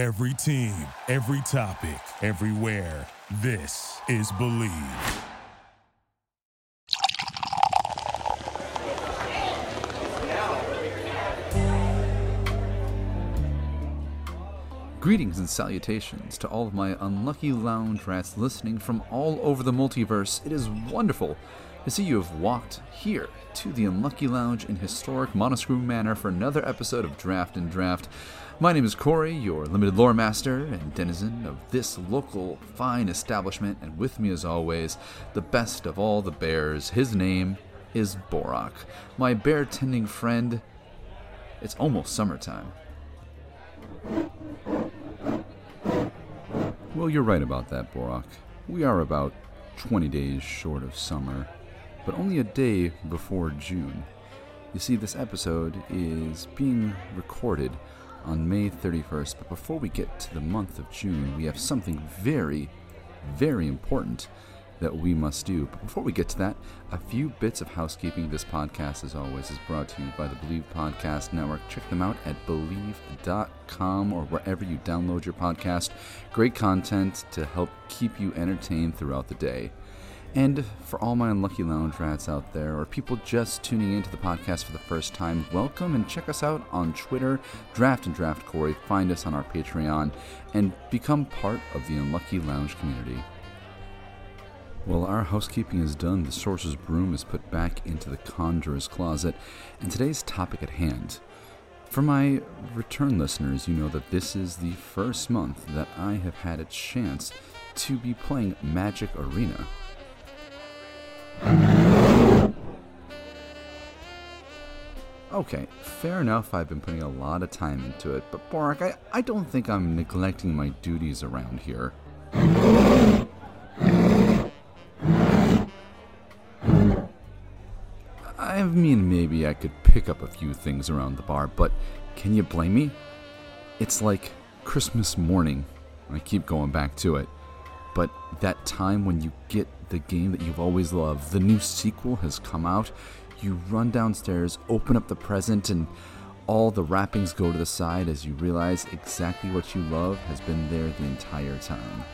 Every team, every topic, everywhere. This is Believe. Greetings and salutations to all of my unlucky lounge rats listening from all over the multiverse. It is wonderful to see you have walked here to the Unlucky Lounge in historic Monoscrew Manor for another episode of Draft and Draft. My name is Corey, your limited lore master and denizen of this local fine establishment, and with me as always, the best of all the bears. His name is Borok, my bear-tending friend. It's almost summertime. Well, you're right about that, Borok. We are about 20 days short of summer, but only a day before June. You see, this episode is being recorded on May 31st, but before we get to the month of June, we have something very, very important that we must do. But before we get to that, a few bits of housekeeping. This podcast, as always, is brought to you by the Believe Podcast Network. Check them out at believe.com or wherever you download your podcast. Great content to help keep you entertained throughout the day. And for all my unlucky lounge rats out there, or people just tuning into the podcast for the first time, welcome and check us out on Twitter, Draft and Draft Corey. Find us on our Patreon and become part of the Unlucky Lounge community. Well, our housekeeping is done, the sorcerer's broom is put back into the conjurer's closet, and today's topic at hand. For my return listeners, you know that this is the first month that I have had a chance to be playing Magic Arena. Okay, fair enough, I've been putting a lot of time into it, but Borok, I don't think I'm neglecting my duties around here. I mean, maybe I could pick up a few things around the bar, but can you blame me? It's like Christmas morning, I keep going back to it, but that time when you get the game that you've always loved, the new sequel has come out, you run downstairs, open up the present, and all the wrappings go to the side as you realize exactly what you love has been there the entire time.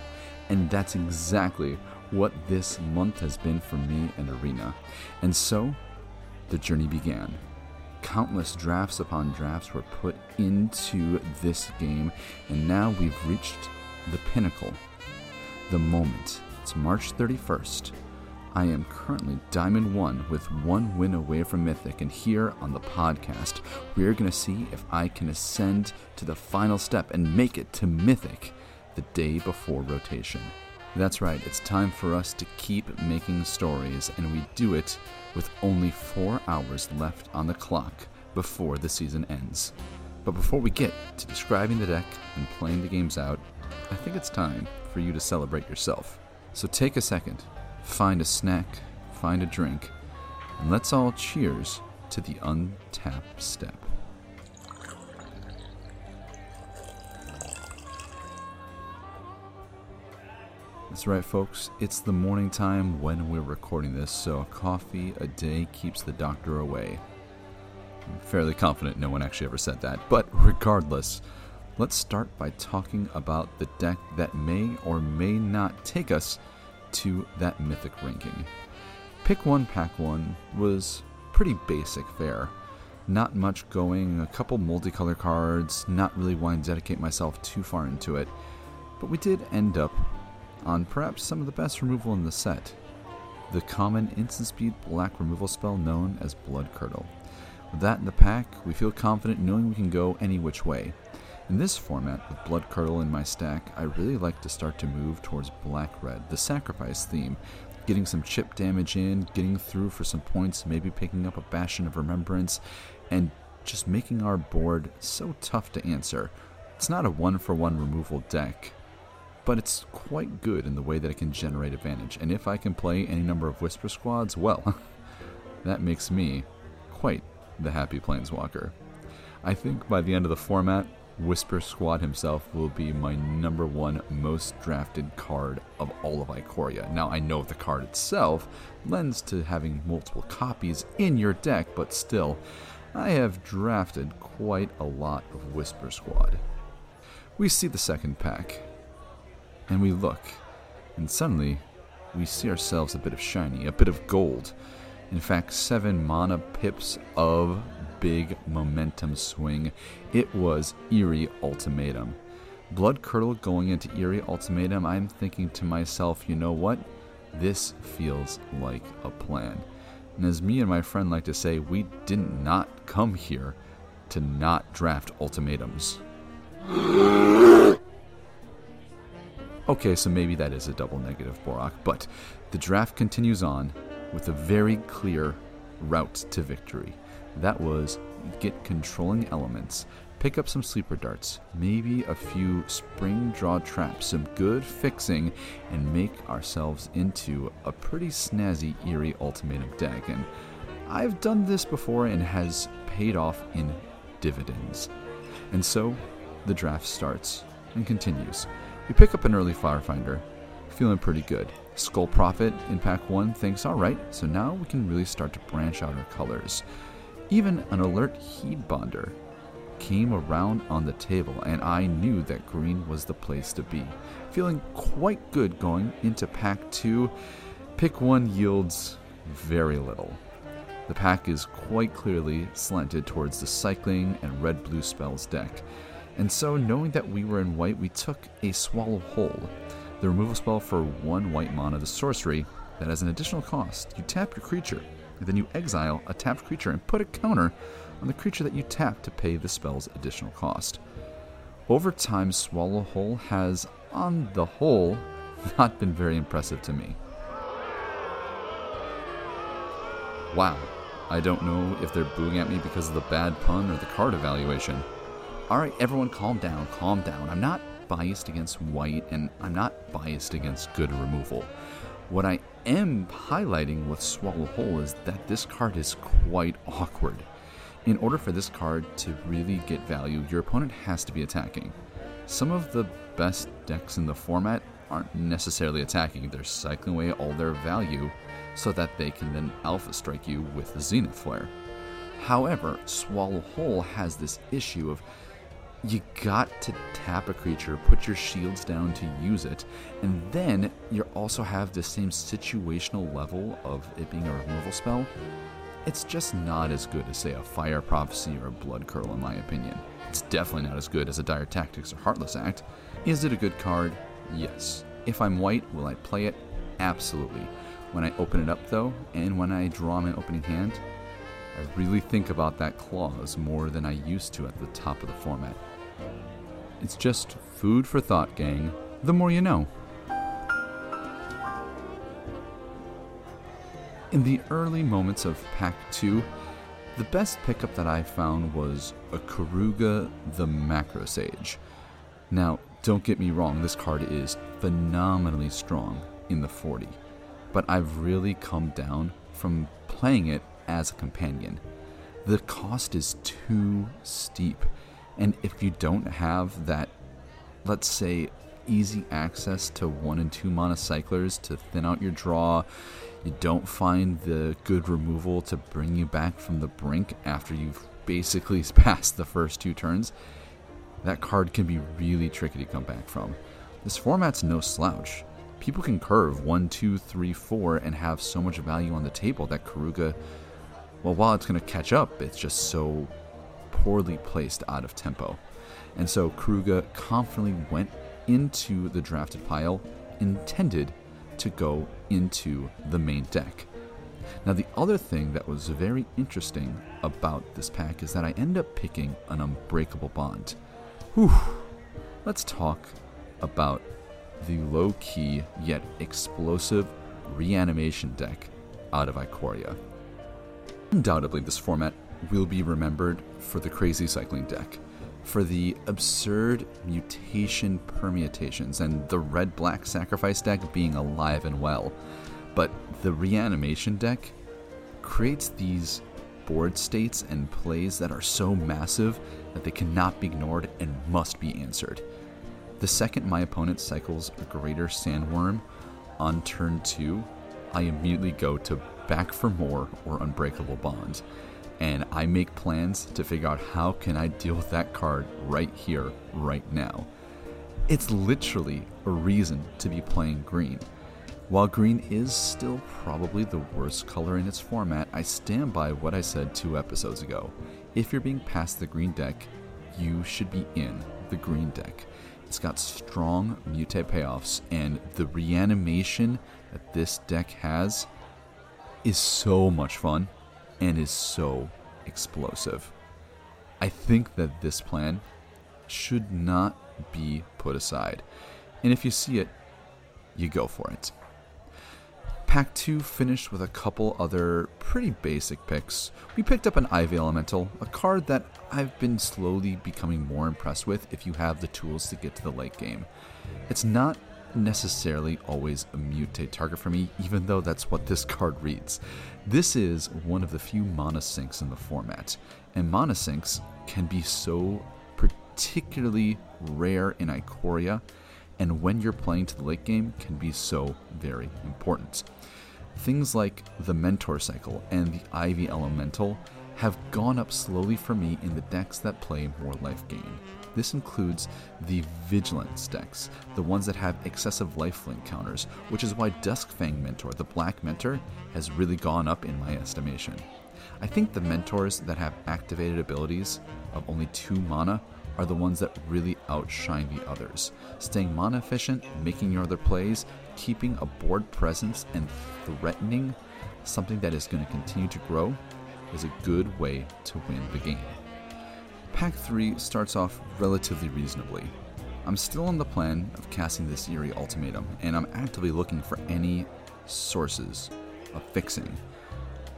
And that's exactly what this month has been for me and Arena. And so, the journey began. Countless drafts upon drafts were put into this game, and now we've reached the pinnacle, the moment. It's March 31st. I am currently Diamond 1 with one win away from Mythic, and here on the podcast, we're going to see if I can ascend to the final step and make it to Mythic the day before rotation. That's right, it's time for us to keep making stories, and we do it with only 4 hours left on the clock before the season ends. But before we get to describing the deck and playing the games out, I think it's time for you to celebrate yourself. So take a second, find a snack, find a drink, and let's all cheers to the untapped step. That's right, folks, it's the morning time when we're recording this, so a coffee a day keeps the doctor away. I'm fairly confident no one actually ever said that, but regardless, let's start by talking about the deck that may or may not take us to that mythic ranking. Pick one, pack one was pretty basic fare. Not much going, a couple multicolor cards, not really wanting to dedicate myself too far into it, but we did end up on perhaps some of the best removal in the set, the common instant speed black removal spell known as Blood Curdle. With that in the pack, we feel confident knowing we can go any which way. In this format, with Blood Curdle in my stack, I really like to start to move towards black-red, the sacrifice theme, getting some chip damage in, getting through for some points, maybe picking up a Bastion of Remembrance, and just making our board so tough to answer. It's not a one-for-one removal deck, but it's quite good in the way that it can generate advantage, and if I can play any number of Whisper Squads, well, that makes me quite the happy Planeswalker. I think by the end of the format, Whisper Squad himself will be my number one most drafted card of all of Ikoria. Now, I know the card itself lends to having multiple copies in your deck, but still, I have drafted quite a lot of Whisper Squad. We see the second pack, and we look, and suddenly we see ourselves a bit of shiny, a bit of gold. In fact, 7 mana pips of big momentum swing. It was Eerie Ultimatum. Blood Curdle going into Eerie Ultimatum, I'm thinking to myself, you know what? This feels like a plan. And as me and my friend like to say, we did not come here to not draft ultimatums. Okay, so maybe that is a double negative, Borok, but the draft continues on with a very clear route to victory. That was get controlling elements, pick up some sleeper darts, maybe a few spring draw traps, some good fixing, and make ourselves into a pretty snazzy Eerie Ultimatum deck. And I've done this before and has paid off in dividends. And so the draft starts and continues. We pick up an early Firefinder, feeling pretty good. Skull Prophet in pack 1 thinks, alright, so now we can really start to branch out our colors. Even an alert Heedbonder came around on the table, and I knew that green was the place to be. Feeling quite good going into pack 2, pick 1 yields very little. The pack is quite clearly slanted towards the Cycling and Red-Blue Spells deck. And so, knowing that we were in white, we took a Swallow Hole, the removal spell for 1 white mana, the sorcery, that has an additional cost. You tap your creature, and then you exile a tapped creature and put a counter on the creature that you tap to pay the spell's additional cost. Over time, Swallow Hole has, on the whole, not been very impressive to me. Wow, I don't know if they're booing at me because of the bad pun or the card evaluation. Alright, everyone calm down. I'm not biased against white, and I'm not biased against good removal. What I am highlighting with Swallow Hole is that this card is quite awkward. In order for this card to really get value, your opponent has to be attacking. Some of the best decks in the format aren't necessarily attacking. They're cycling away all their value so that they can then alpha strike you with the Zenith Flare. However, Swallow Hole has this issue of you got to tap a creature, put your shields down to use it, and then you also have the same situational level of it being a removal spell. It's just not as good as, say, a Fire Prophecy or a Blood Curdle, in my opinion. It's definitely not as good as a Dire Tactics or Heartless Act. Is it a good card? Yes. If I'm white, will I play it? Absolutely. When I open it up, though, and when I draw my opening hand, I really think about that clause more than I used to at the top of the format. It's just food for thought, gang. The more you know. In the early moments of Pack 2, the best pickup that I found was a Karuga the Macro Sage. Now, don't get me wrong, this card is phenomenally strong in the 40, but I've really come down from playing it as a companion. The cost is too steep, and if you don't have that, let's say, easy access to 1 and 2 mana cyclers to thin out your draw, you don't find the good removal to bring you back from the brink after you've basically passed the first 2 turns, that card can be really tricky to come back from. This format's no slouch. People can curve 1, 2, 3, 4 and have so much value on the table that Karuga, well, while it's going to catch up, it's just so poorly placed out of tempo. And so Karuga confidently went into the drafted pile, intended to go into the main deck. Now, the other thing that was very interesting about this pack is that I end up picking an Unbreakable Bond. Whew. Let's talk about the low-key yet explosive reanimation deck out of Ikoria. Undoubtedly, this format will be remembered for the crazy cycling deck, for the absurd mutation permutations, and the red-black sacrifice deck being alive and well. But the reanimation deck creates these board states and plays that are so massive that they cannot be ignored and must be answered. The second my opponent cycles a Greater Sandworm on turn 2, I immediately go to Back for More or Unbreakable Bond, and I make plans to figure out how can I deal with that card right here, right now. It's literally a reason to be playing green. While green is still probably the worst color in its format, I stand by what I said 2 episodes ago. If you're being passed the green deck, you should be in the green deck. It's got strong mutate payoffs, and the reanimation that this deck has is so much fun and is so explosive. I think that this plan should not be put aside, and if you see it, you go for it. Pack 2 finished with a couple other pretty basic picks. We picked up an Ivy Elemental, a card that I've been slowly becoming more impressed with if you have the tools to get to the late game. It's not necessarily always a mutate target for me, even though that's what this card reads. This is one of the few mana sinks in the format, and mana sinks can be so particularly rare in Ikoria, and when you're playing to the late game can be so very important. Things like the Mentor Cycle and the Ivy Elemental have gone up slowly for me in the decks that play more life gain. This includes the Vigilance decks, the ones that have excessive lifelink counters, which is why Duskfang Mentor, the Black Mentor, has really gone up in my estimation. I think the Mentors that have activated abilities of only 2 mana are the ones that really outshine the others, staying mana efficient, making your other plays, keeping a board presence, and threatening something that is going to continue to grow is a good way to win the game. Pack 3 starts off relatively reasonably. I'm still on the plan of casting this Eerie Ultimatum, and I'm actively looking for any sources of fixing.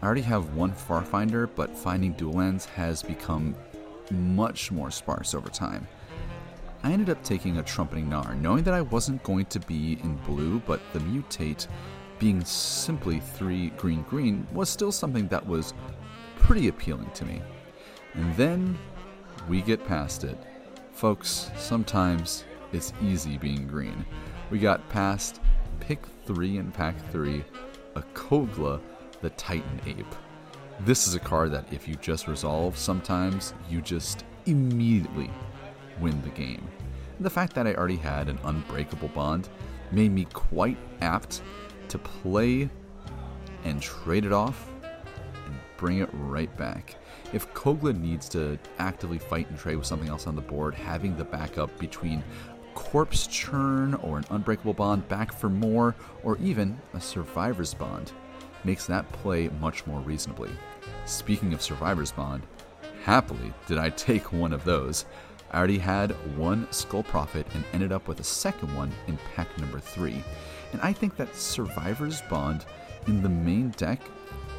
I already have 1 Farfinder, but finding dual lands has become much more sparse over time. I ended up taking a Trumpeting Gnar, knowing that I wasn't going to be in blue, but the mutate being simply 3 green-green was still something that was pretty appealing to me. And then we get past it. Folks, sometimes it's easy being green. We got past pick 3 in pack 3, a Kogla the Titan Ape. This is a card that if you just resolve, sometimes you just immediately win the game. And the fact that I already had an Unbreakable Bond made me quite apt to play and trade it off and bring it right back. If Kogla needs to actively fight and trade with something else on the board, having the backup between Corpse Churn or an Unbreakable Bond back for more, or even a Survivor's Bond, makes that play much more reasonably. Speaking of Survivor's Bond, happily did I take 1 of those. I already had 1 Skull Prophet and ended up with a second one in pack number 3. And I think that Survivor's Bond in the main deck,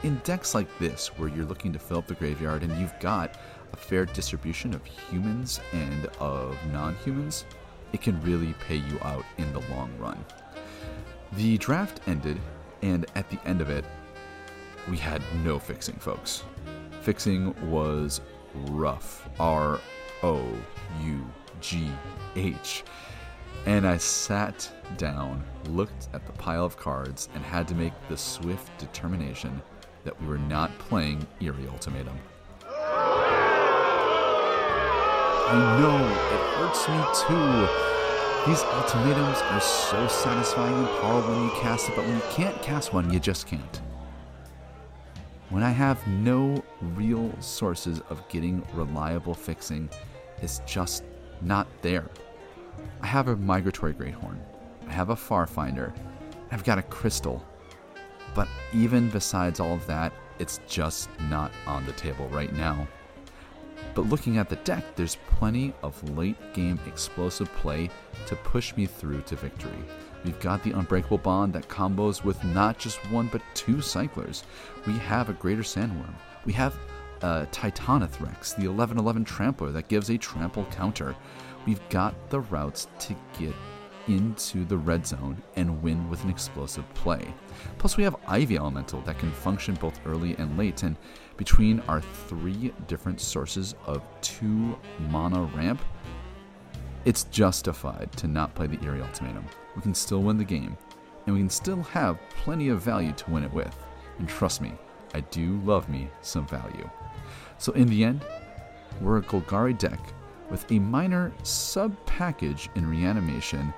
in decks like this where you're looking to fill up the graveyard and you've got a fair distribution of humans and of non-humans, it can really pay you out in the long run. The draft ended, and at the end of it, we had no fixing, folks. Fixing was rough. R-O-U-G-H. And I sat down, looked at the pile of cards, and had to make the swift determination that we were not playing Eerie Ultimatum. I know, it hurts me too. These ultimatums are so satisfying and powerful when you cast it, but when you can't cast one, you just can't. When I have no real sources of getting reliable fixing, it's just not there. I have a Migratory Greathorn, I have a Farfinder, I've got a Crystal, but even besides all of that, it's just not on the table right now. But looking at the deck, there's plenty of late-game explosive play to push me through to victory. We've got the Unbreakable Bond that combos with not just 1 but 2 Cyclers. We have a Greater Sandworm. We have a Titanoth Rex, the 11/11 Trampler that gives a trample counter. We've got the routes to get into the red zone and win with an explosive play. Plus we have Ivy Elemental that can function both early and late, and between our 3 different sources of 2 mana ramp, it's justified to not play the Eerie Ultimatum. We can still win the game, and we can still have plenty of value to win it with. And trust me, I do love me some value. So in the end, we're a Golgari deck with a minor sub-package in reanimation,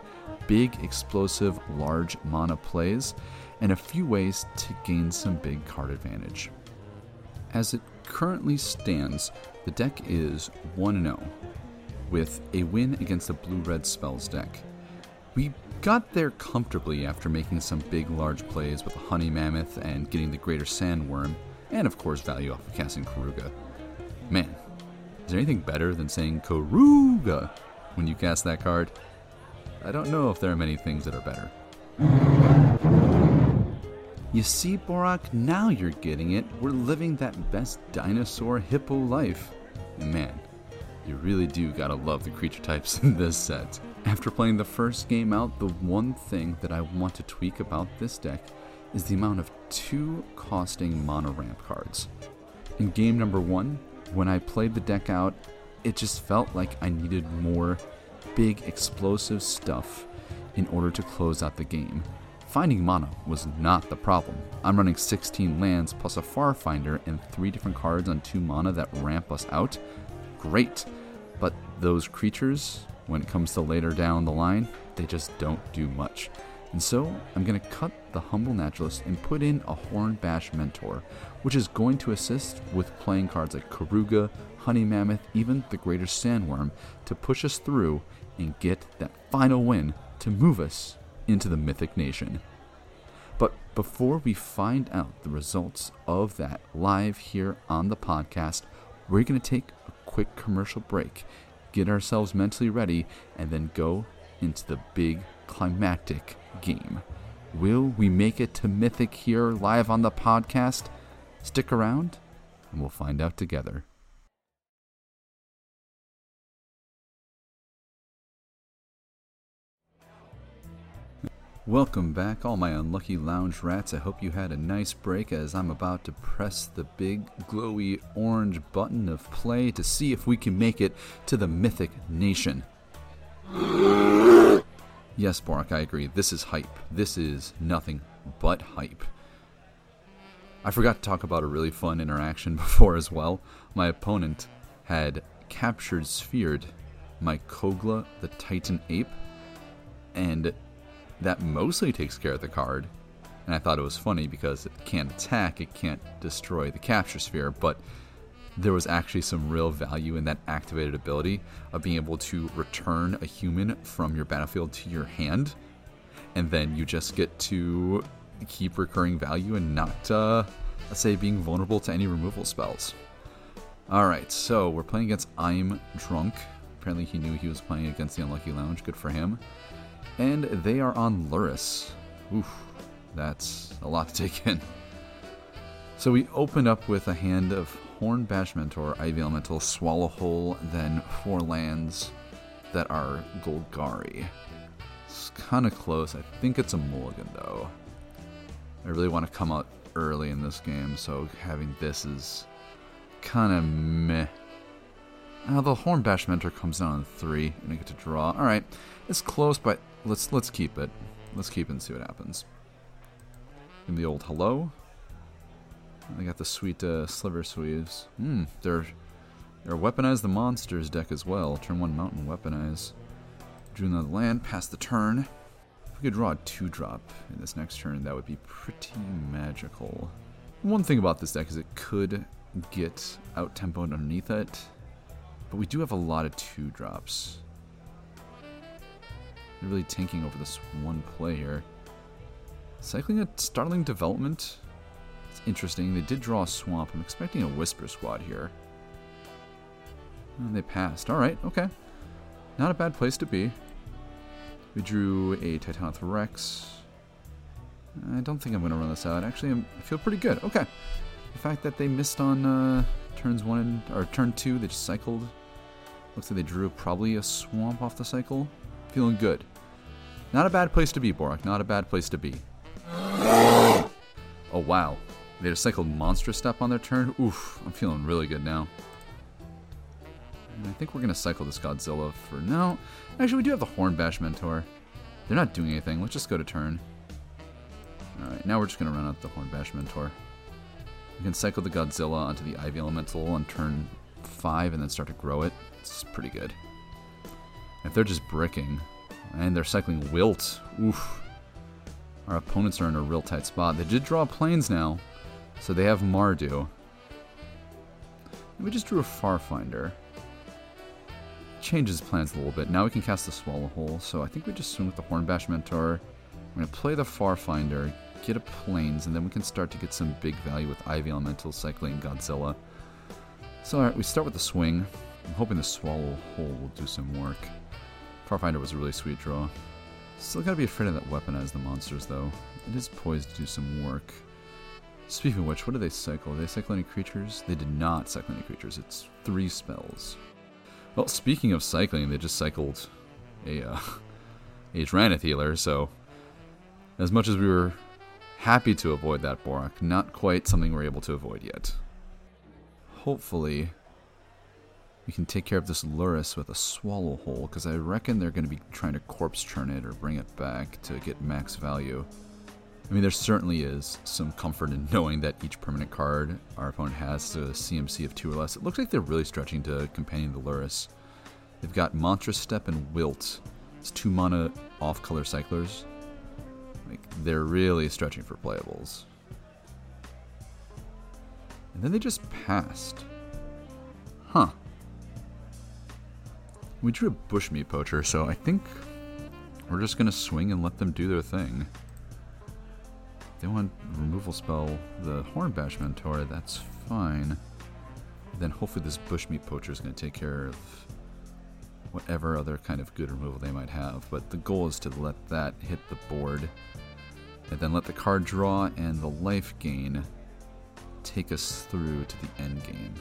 big explosive large mana plays, and a few ways to gain some big card advantage. As it currently stands, the deck is 1-0, with a win against the blue-red spells deck. We got there comfortably after making some big large plays with the Honey Mammoth and getting the Greater Sandworm, and of course value off of casting Karuga. Man, is there anything better than saying Karuga when you cast that card? I don't know if there are many things that are better. You see, Borok, now you're getting it. We're living that best dinosaur hippo life. And man, you really do gotta love the creature types in this set. After playing the first game out, the one thing that I want to tweak about this deck is the amount of 2 costing mono ramp cards. In game number 1, when I played the deck out, it just felt like I needed more big explosive stuff in order to close out the game. Finding mono was not the problem. I'm running 16 lands plus a Farfinder and 3 different cards on 2 mana that ramp us out. Great, but those creatures, when it comes to later down the line, they just don't do much. And so I'm going to cut the Humble Naturalist and put in a Horn Bash Mentor, which is going to assist with playing cards like Karuga, Honey Mammoth, even the Greater Sandworm to push us through and get that final win to move us into the Mythic Nation. But before we find out the results of that live here on the podcast, we're going to take a quick commercial break, get ourselves mentally ready, and then go into the big climactic game. Will we make it to Mythic here live on the podcast? Stick around and we'll find out together. Welcome back, all my unlucky lounge rats. I hope you had a nice break as I'm about to press the big glowy orange button of play to see if we can make it to the Mythic Nation. Yes, Borok, I agree. This is hype. This is nothing but hype. I forgot to talk about a really fun interaction before as well. My opponent had captured sphered my Kogla the Titan Ape, and that mostly takes care of the card, and I thought it was funny because it can't attack, it can't destroy the capture sphere, but there was actually some real value in that activated ability of being able to return a human from your battlefield to your hand, and then you just get to keep recurring value and not, let's say, being vulnerable to any removal spells. Alright, so we're playing against I'm Drunk. Apparently he knew he was playing against the Unlucky Lounge, good for him. And they are on Lurrus. Oof, that's a lot to take in. So we open up with a hand of Horn Bash Mentor, Ivy Elemental, Swallow Hole, then 4 lands that are Golgari. It's kind of close. I think it's a mulligan, though. I really want to come out early in this game, so having this is kind of meh. Now the Horn Bash Mentor comes down on 3, and I get to draw. All right, it's close, but let's keep it. Let's keep it and see what happens. Give me the old hello. I got the sweet Sliver Sweeves. They're Weaponize the Monsters deck as well. Turn 1 Mountain Weaponize. Drew another land, pass the turn. If we could draw a 2-drop in this next turn, that would be pretty magical. One thing about this deck is it could get out-tempoed underneath it, but we do have a lot of 2-drops. They're really tanking over this one play here. Cycling a Startling Development. It's interesting. They did draw a Swamp. I'm expecting a Whisper Squad here. And they passed. Alright, okay. Not a bad place to be. We drew a Titanoth Rex. I don't think I'm going to run this out. Actually, I feel pretty good. Okay. The fact that they missed on turn 2, they just cycled. Looks like they drew probably a Swamp off the cycle. Feeling good. Not a bad place to be, Borok. Not a bad place to be. Oh, wow. They just cycled Monstrous Step on their turn. Oof, I'm feeling really good now. And I think we're going to cycle this Godzilla for now. Actually, we do have the Horn Bash Mentor. They're not doing anything. Let's just go to turn. Alright, now we're just going to run out the Horn Bash Mentor. We can cycle the Godzilla onto the Ivy Elemental on turn 5 and then start to grow it. It's pretty good. If they're just bricking, and they're cycling Wilt, oof. Our opponents are in a real tight spot. They did draw planes now, so they have Mardu. And we just drew a Farfinder. Changes plans a little bit. Now we can cast the Swallow Hole, so I think we just swing with the Horn Bash Mentor. We're going to play the Farfinder, get a Plains, and then we can start to get some big value with Ivy Elemental, Cycling, Godzilla. So alright, we start with the swing. I'm hoping the Swallow Hole will do some work. Farfinder was a really sweet draw. Still gotta be afraid of that Weaponize the Monsters, though. It is poised to do some work. Speaking of which, what do they cycle? Did they cycle any creatures? They did not cycle any creatures. It's 3 spells. Well, speaking of cycling, they just cycled a Tyranith Healer, so... As much as we were happy to avoid that Borok, not quite something we're able to avoid yet. Hopefully, we can take care of this Lurrus with a Swallow Hole, because I reckon they're going to be trying to Corpse Churn it or bring it back to get max value. I mean, there certainly is some comfort in knowing that each permanent card our opponent has a CMC of 2 or less. It looks like they're really stretching to companion the Lurrus. They've got Monstrous Step and Wilt. It's 2 mana off-color cyclers. Like, they're really stretching for playables. And then they just passed. Huh. We drew a Bushmeat Poacher, so I think we're just going to swing and let them do their thing. They want removal spell the Horn Bash Mentor, that's fine. And then hopefully this Bushmeat Poacher is going to take care of whatever other kind of good removal they might have. But the goal is to let that hit the board. And then let the card draw and the life gain take us through to the end game.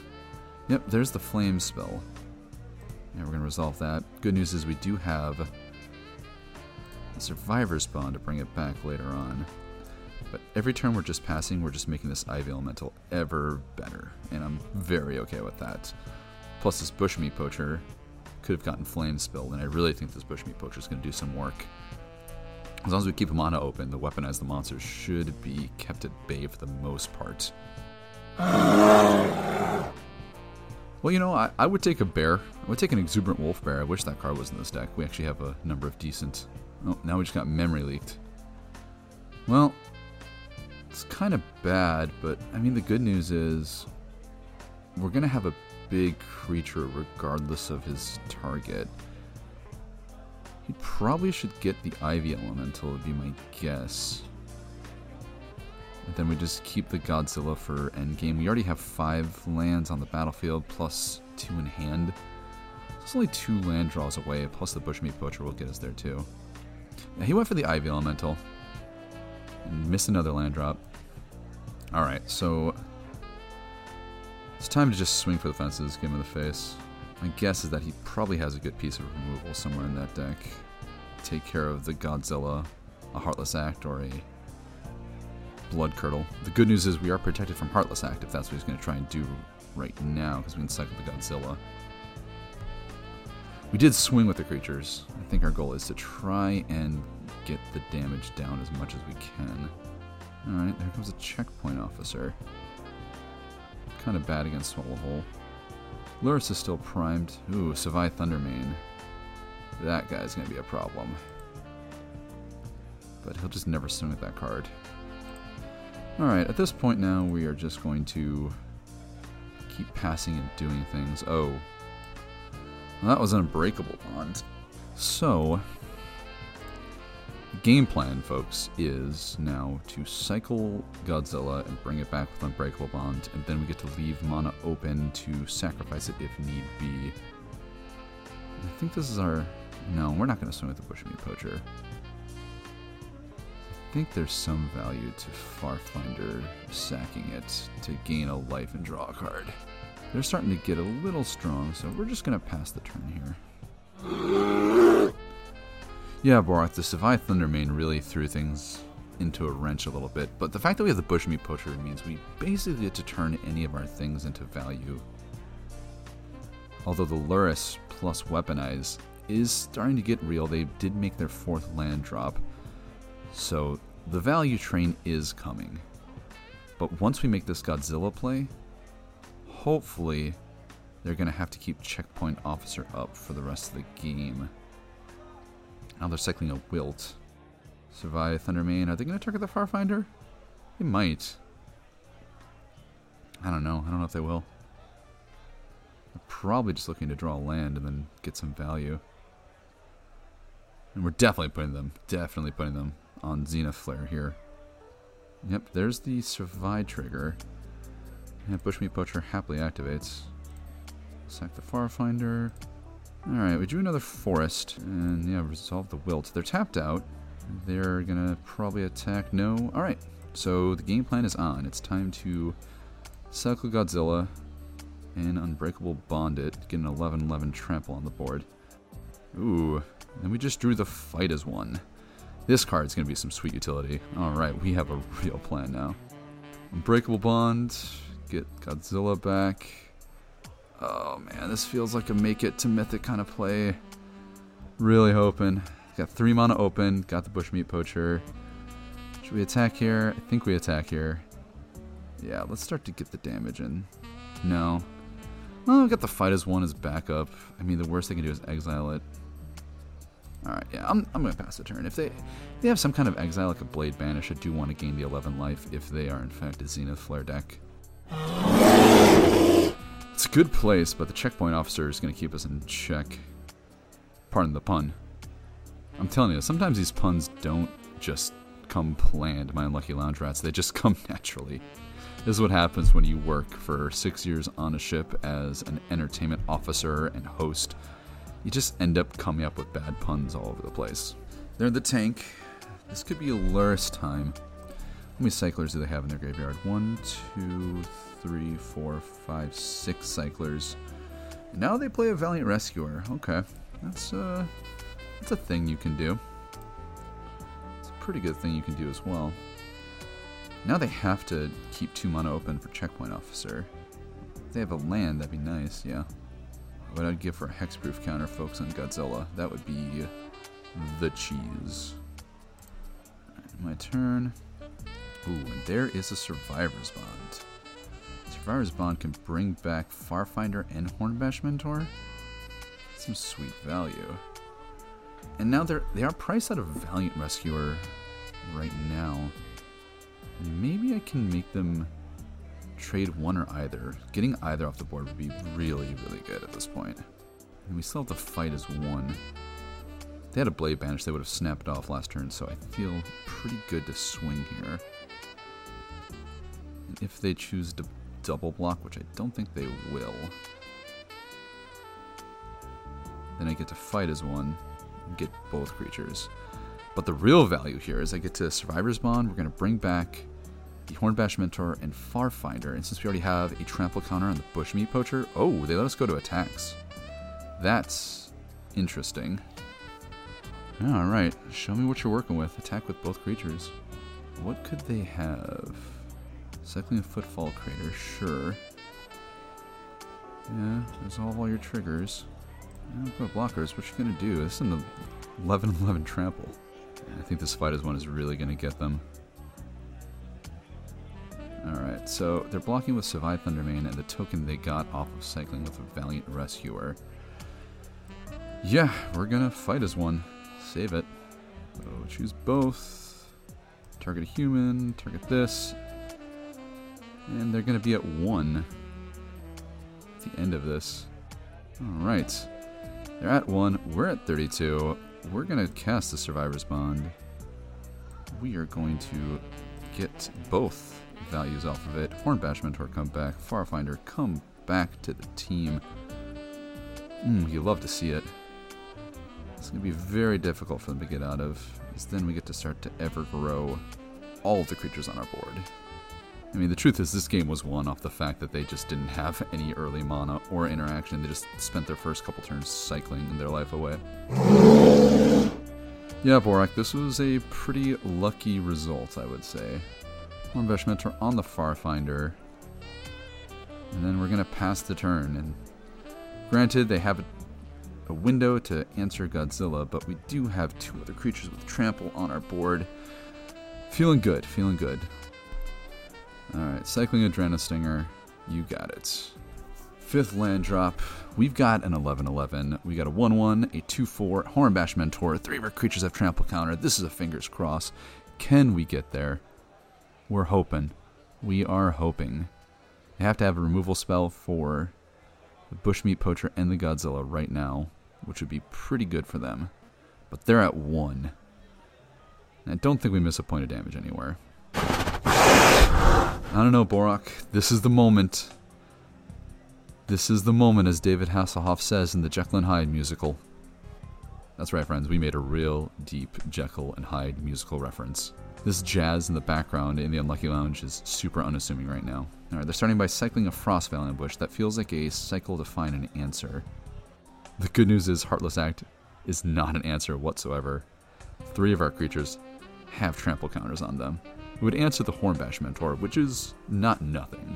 Yep, there's the flame spell. And we're going to resolve that. Good news is we do have the Survivor's Bond to bring it back later on. But every turn we're just passing, we're just making this Ivy Elemental ever better. And I'm very okay with that. Plus this Bushmeat Poacher could have gotten flame spilled, and I really think this Bushmeat Poacher is going to do some work. As long as we keep mana open, the Weaponize the Monsters should be kept at bay for the most part. Well, you know, I would take a bear. I would take an Exuberant Wolf Bear. I wish that card was in this deck. We actually have a number of decent... Oh, now we just got Memory Leaked. Well, it's kind of bad, but, I mean, the good news is we're going to have a big creature regardless of his target. He probably should get the Ivy Elemental, would be my guess. And then we just keep the Godzilla for endgame. We already have 5 lands on the battlefield, plus 2 in hand. So it's only 2 land draws away, plus the Bushmeat Poacher will get us there too. Now he went for the Ivy Elemental. And missed another land drop. Alright, so... It's time to just swing for the fences, give him in the face. My guess is that he probably has a good piece of removal somewhere in that deck. Take care of the Godzilla, a Heartless Act, or a Blood Curdle. The good news is we are protected from Heartless Act, if that's what he's going to try and do right now, because we can cycle the Godzilla. We did swing with the creatures. I think our goal is to try and get the damage down as much as we can. Alright, there comes a Checkpoint Officer. Kind of bad against Swallow Hole. Lurrus is still primed. Ooh, Savai Thundermane. That guy's going to be a problem. But he'll just never swing with that card. Alright, at this point now, we are just going to keep passing and doing things. Oh. Well, that was an Unbreakable Bond. So, the game plan, folks, is now to cycle Godzilla and bring it back with Unbreakable Bond, and then we get to leave mana open to sacrifice it if need be. I think this is our... No, we're not going to swing with the Bushmeat Poacher. I think there's some value to Farfinder sacking it to gain a life and draw a card. They're starting to get a little strong, so we're just going to pass the turn here. Yeah, Borok, the Savai Thundermane really threw things into a wrench a little bit, but the fact that we have the Bushmeat Poacher means we basically get to turn any of our things into value. Although the Lurrus plus Weaponize is starting to get real. They did make their 4th land drop. So, the value train is coming. But once we make this Godzilla play, hopefully they're going to have to keep Checkpoint Officer up for the rest of the game. Now they're cycling a Wilt. Savai Thundermane. Are they going to target the Farfinder? They might. I don't know. I don't know if they will. They're probably just looking to draw land and then get some value. And we're definitely putting them on Zenith Flare here. Yep, there's the Survive trigger. And Bushmeat Poacher happily activates. Sack the Farfinder. Alright, we drew another Forest. And yeah, resolve the Wilt. They're tapped out. They're gonna probably attack. No. Alright, so the game plan is on. It's time to cycle Godzilla and Unbreakable Bond it. Get an 11-11 trample on the board. Ooh, and we just drew the Fight as One. This card's gonna be some sweet utility. Alright, we have a real plan now. Unbreakable Bond, get Godzilla back. Oh man, this feels like a make it to mythic kind of play. Really hoping. Got 3 mana open, got the Bushmeat Poacher. Should we attack here? I think we attack here. Yeah, let's start to get the damage in. No. Well, we got the Fight as One as backup. I mean, the worst they can do is exile it. Alright, yeah, I'm going to pass the turn. If they have some kind of exile, like a Blade Banish, I do want to gain the 11 life if they are, in fact, a Zenith Flare deck. It's a good place, but the Checkpoint Officer is going to keep us in check. Pardon the pun. I'm telling you, sometimes these puns don't just come planned, my Unlucky Lounge rats. They just come naturally. This is what happens when you work for 6 years on a ship as an entertainment officer and host. You just end up coming up with bad puns all over the place. They're in the tank. This could be a Lurrus time. How many cyclers do they have in their graveyard? 1, 2, 3, 4, 5, 6 cyclers. And now they play a Valiant Rescuer. Okay, that's a thing you can do. It's a pretty good thing you can do as well. Now they have to keep 2 mana open for Checkpoint Officer. If they have a land, that'd be nice, yeah. What I'd give for a hexproof counter, folks, on Godzilla. That would be the cheese. My turn. Ooh, and there is a Survivor's Bond. Survivor's Bond can bring back Farfinder and Horn Bash Mentor. That's some sweet value. And now they are priced out of Valiant Rescuer right now. Maybe I can make them trade one or either. Getting either off the board would be really, really good at this point. And we still have to Fight as One. If they had a Blade Banish, they would have snapped it off last turn, so I feel pretty good to swing here. And if they choose to double block, which I don't think they will, then I get to Fight as One and get both creatures. But the real value here is I get to Survivor's Bond. We're going to bring back the Hornbash Mentor and Farfinder. And since we already have a trample counter on the Bushmeat Poacher, oh, they let us go to attacks. That's interesting. Alright, show me what you're working with. Attack with both creatures. What could they have? Cycling a Footfall Crater, sure. Yeah, resolve all your triggers. I've got blockers. What you going to do? This is an 11-11 trample. I think this Fight as One is really going to get them. Alright, so they're blocking with Savai Thundermane, and the token they got off of cycling with a Valiant Rescuer. Yeah, we're going to Fight as One. Save it. Oh, choose both. Target a human, target this. And they're going to be at 1 at the end of this. Alright. They're at 1, we're at 32. We're going to cast the Survivor's Bond. We are going to get both values off of it. Hornbash Mentor, come back. Farfinder, come back to the team. You love to see it. It's going to be very difficult for them to get out of, because then we get to start to ever-grow all of the creatures on our board. I mean, the truth is this game was won off the fact that they just didn't have any early mana or interaction. They just spent their first couple turns cycling their life away. Yeah, Borok, this was a pretty lucky result, I would say. Horn Bash Mentor on the Farfinder. And then we're going to pass the turn. And granted, they have a window to answer Godzilla, but we do have 2 other creatures with trample on our board. Feeling good, feeling good. Alright, cycling Adrenostinger. You got it. Fifth land drop, we've got an 11/11. We got a 1/1, a 2/4, Horn Bash Mentor. Three of our creatures have trample counter. This is a fingers cross. Can we get there? We're hoping. We are hoping. I have to have a removal spell for the Bushmeat Poacher and the Godzilla right now, which would be pretty good for them. But they're at 1. And I don't think we miss a point of damage anywhere. I don't know, Borok. This is the moment. This is the moment, as David Hasselhoff says in the Jekyll and Hyde musical. That's right, friends. We made a real deep Jekyll and Hyde musical reference. This jazz in the background in the Unlucky Lounge is super unassuming right now. All right, they're starting by cycling a Frostveil ambush. That feels like a cycle to find an answer. The good news is Heartless Act is not an answer whatsoever. 3 of our creatures have trample counters on them. It would answer the Hornbash Mentor, which is not nothing.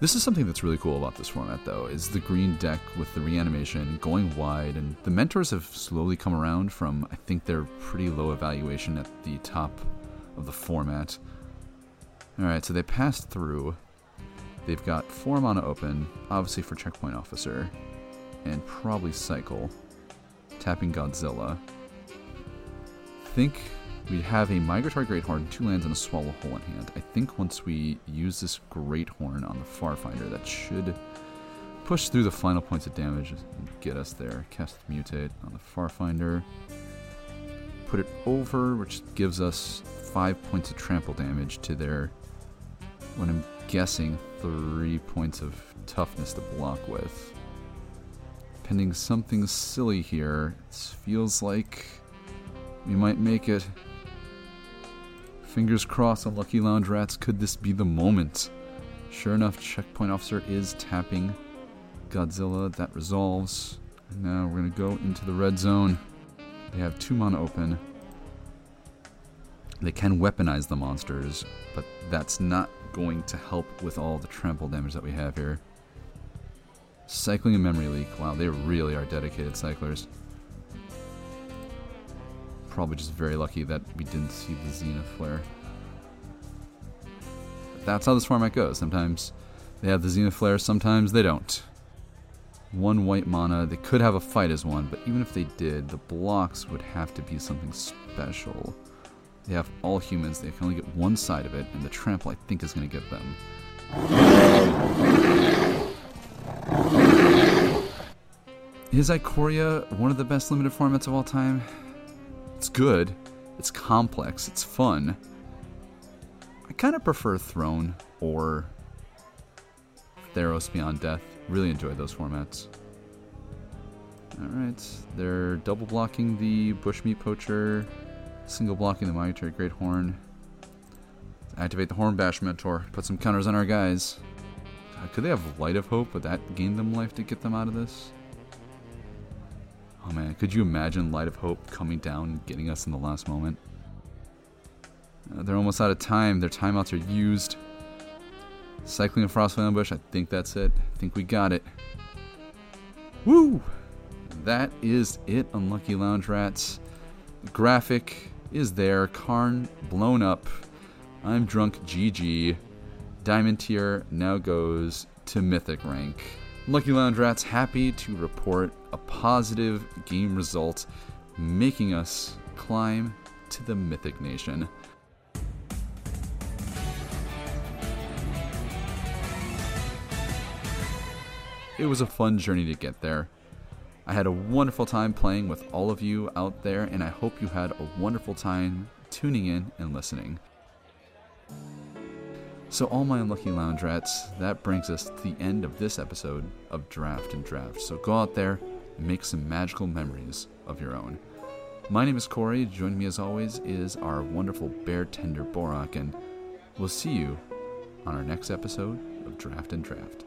This is something that's really cool about this format, though, is the green deck with the reanimation going wide, and the Mentors have slowly come around from, I think, their pretty low evaluation at the top of the format. Alright, so they passed through. They've got 4 mana open, obviously for Checkpoint Officer, and probably Cycle, tapping Godzilla. I think we have a Migratory Greathorn, 2 lands, and a Swallow Hole in hand. I think once we use this Greathorn on the Farfinder, that should push through the final points of damage and get us there. Cast Mutate on the Farfinder. Put it over, which gives us 5 points of trample damage to their, what I'm guessing, 3 points of toughness to block with. Pending something silly here, this feels like we might make it. Fingers crossed, Unlucky Lounge Rats, could this be the moment? Sure enough, Checkpoint Officer is tapping Godzilla. That resolves. And now we're going to go into the red zone. They have 2 mana open. They can weaponize the monsters, but that's not going to help with all the trample damage that we have here. Cycling a Memory Leak. Wow, they really are dedicated cyclers. Probably just very lucky that we didn't see the Zenith Flare. That's how this format goes. Sometimes they have the Zenith Flare, sometimes they don't. 1 white mana. They could have a Fight as One, but even if they did, the blocks would have to be something special. They have all humans. They can only get one side of it, and the trample, I think, is going to get them. Is Ikoria one of the best limited formats of all time? It's good, it's complex, it's fun. I kind of prefer Throne or Theros Beyond Death. Really enjoy those formats. Alright, they're double blocking the Bushmeat Poacher, single blocking the Migratory Greathorn. Activate the Hornbash Mentor, put some counters on our guys. God, could they have Light of Hope? Would that gain them life to get them out of this? Oh man, could you imagine Light of Hope coming down and getting us in the last moment? They're almost out of time. Their timeouts are used. Cycling a Frostveil Ambush. I think that's it. I think we got it. Woo! That is it, Unlucky Lounge Rats. The graphic is there. Karn blown up. I'm drunk. GG. Diamond tier now goes to Mythic rank. Unlucky Lounge Rats, happy to report a positive game result, making us climb to the Mythic Nation. It was a fun journey to get there. I had a wonderful time playing with all of you out there, and I hope you had a wonderful time tuning in and listening. So all my Unlucky Lounge Rats, that brings us to the end of this episode of Draft and Draft. So go out there and make some magical memories of your own. My name is Corey. Joining me as always is our wonderful bear tender Borok, and we'll see you on our next episode of Draft and Draft.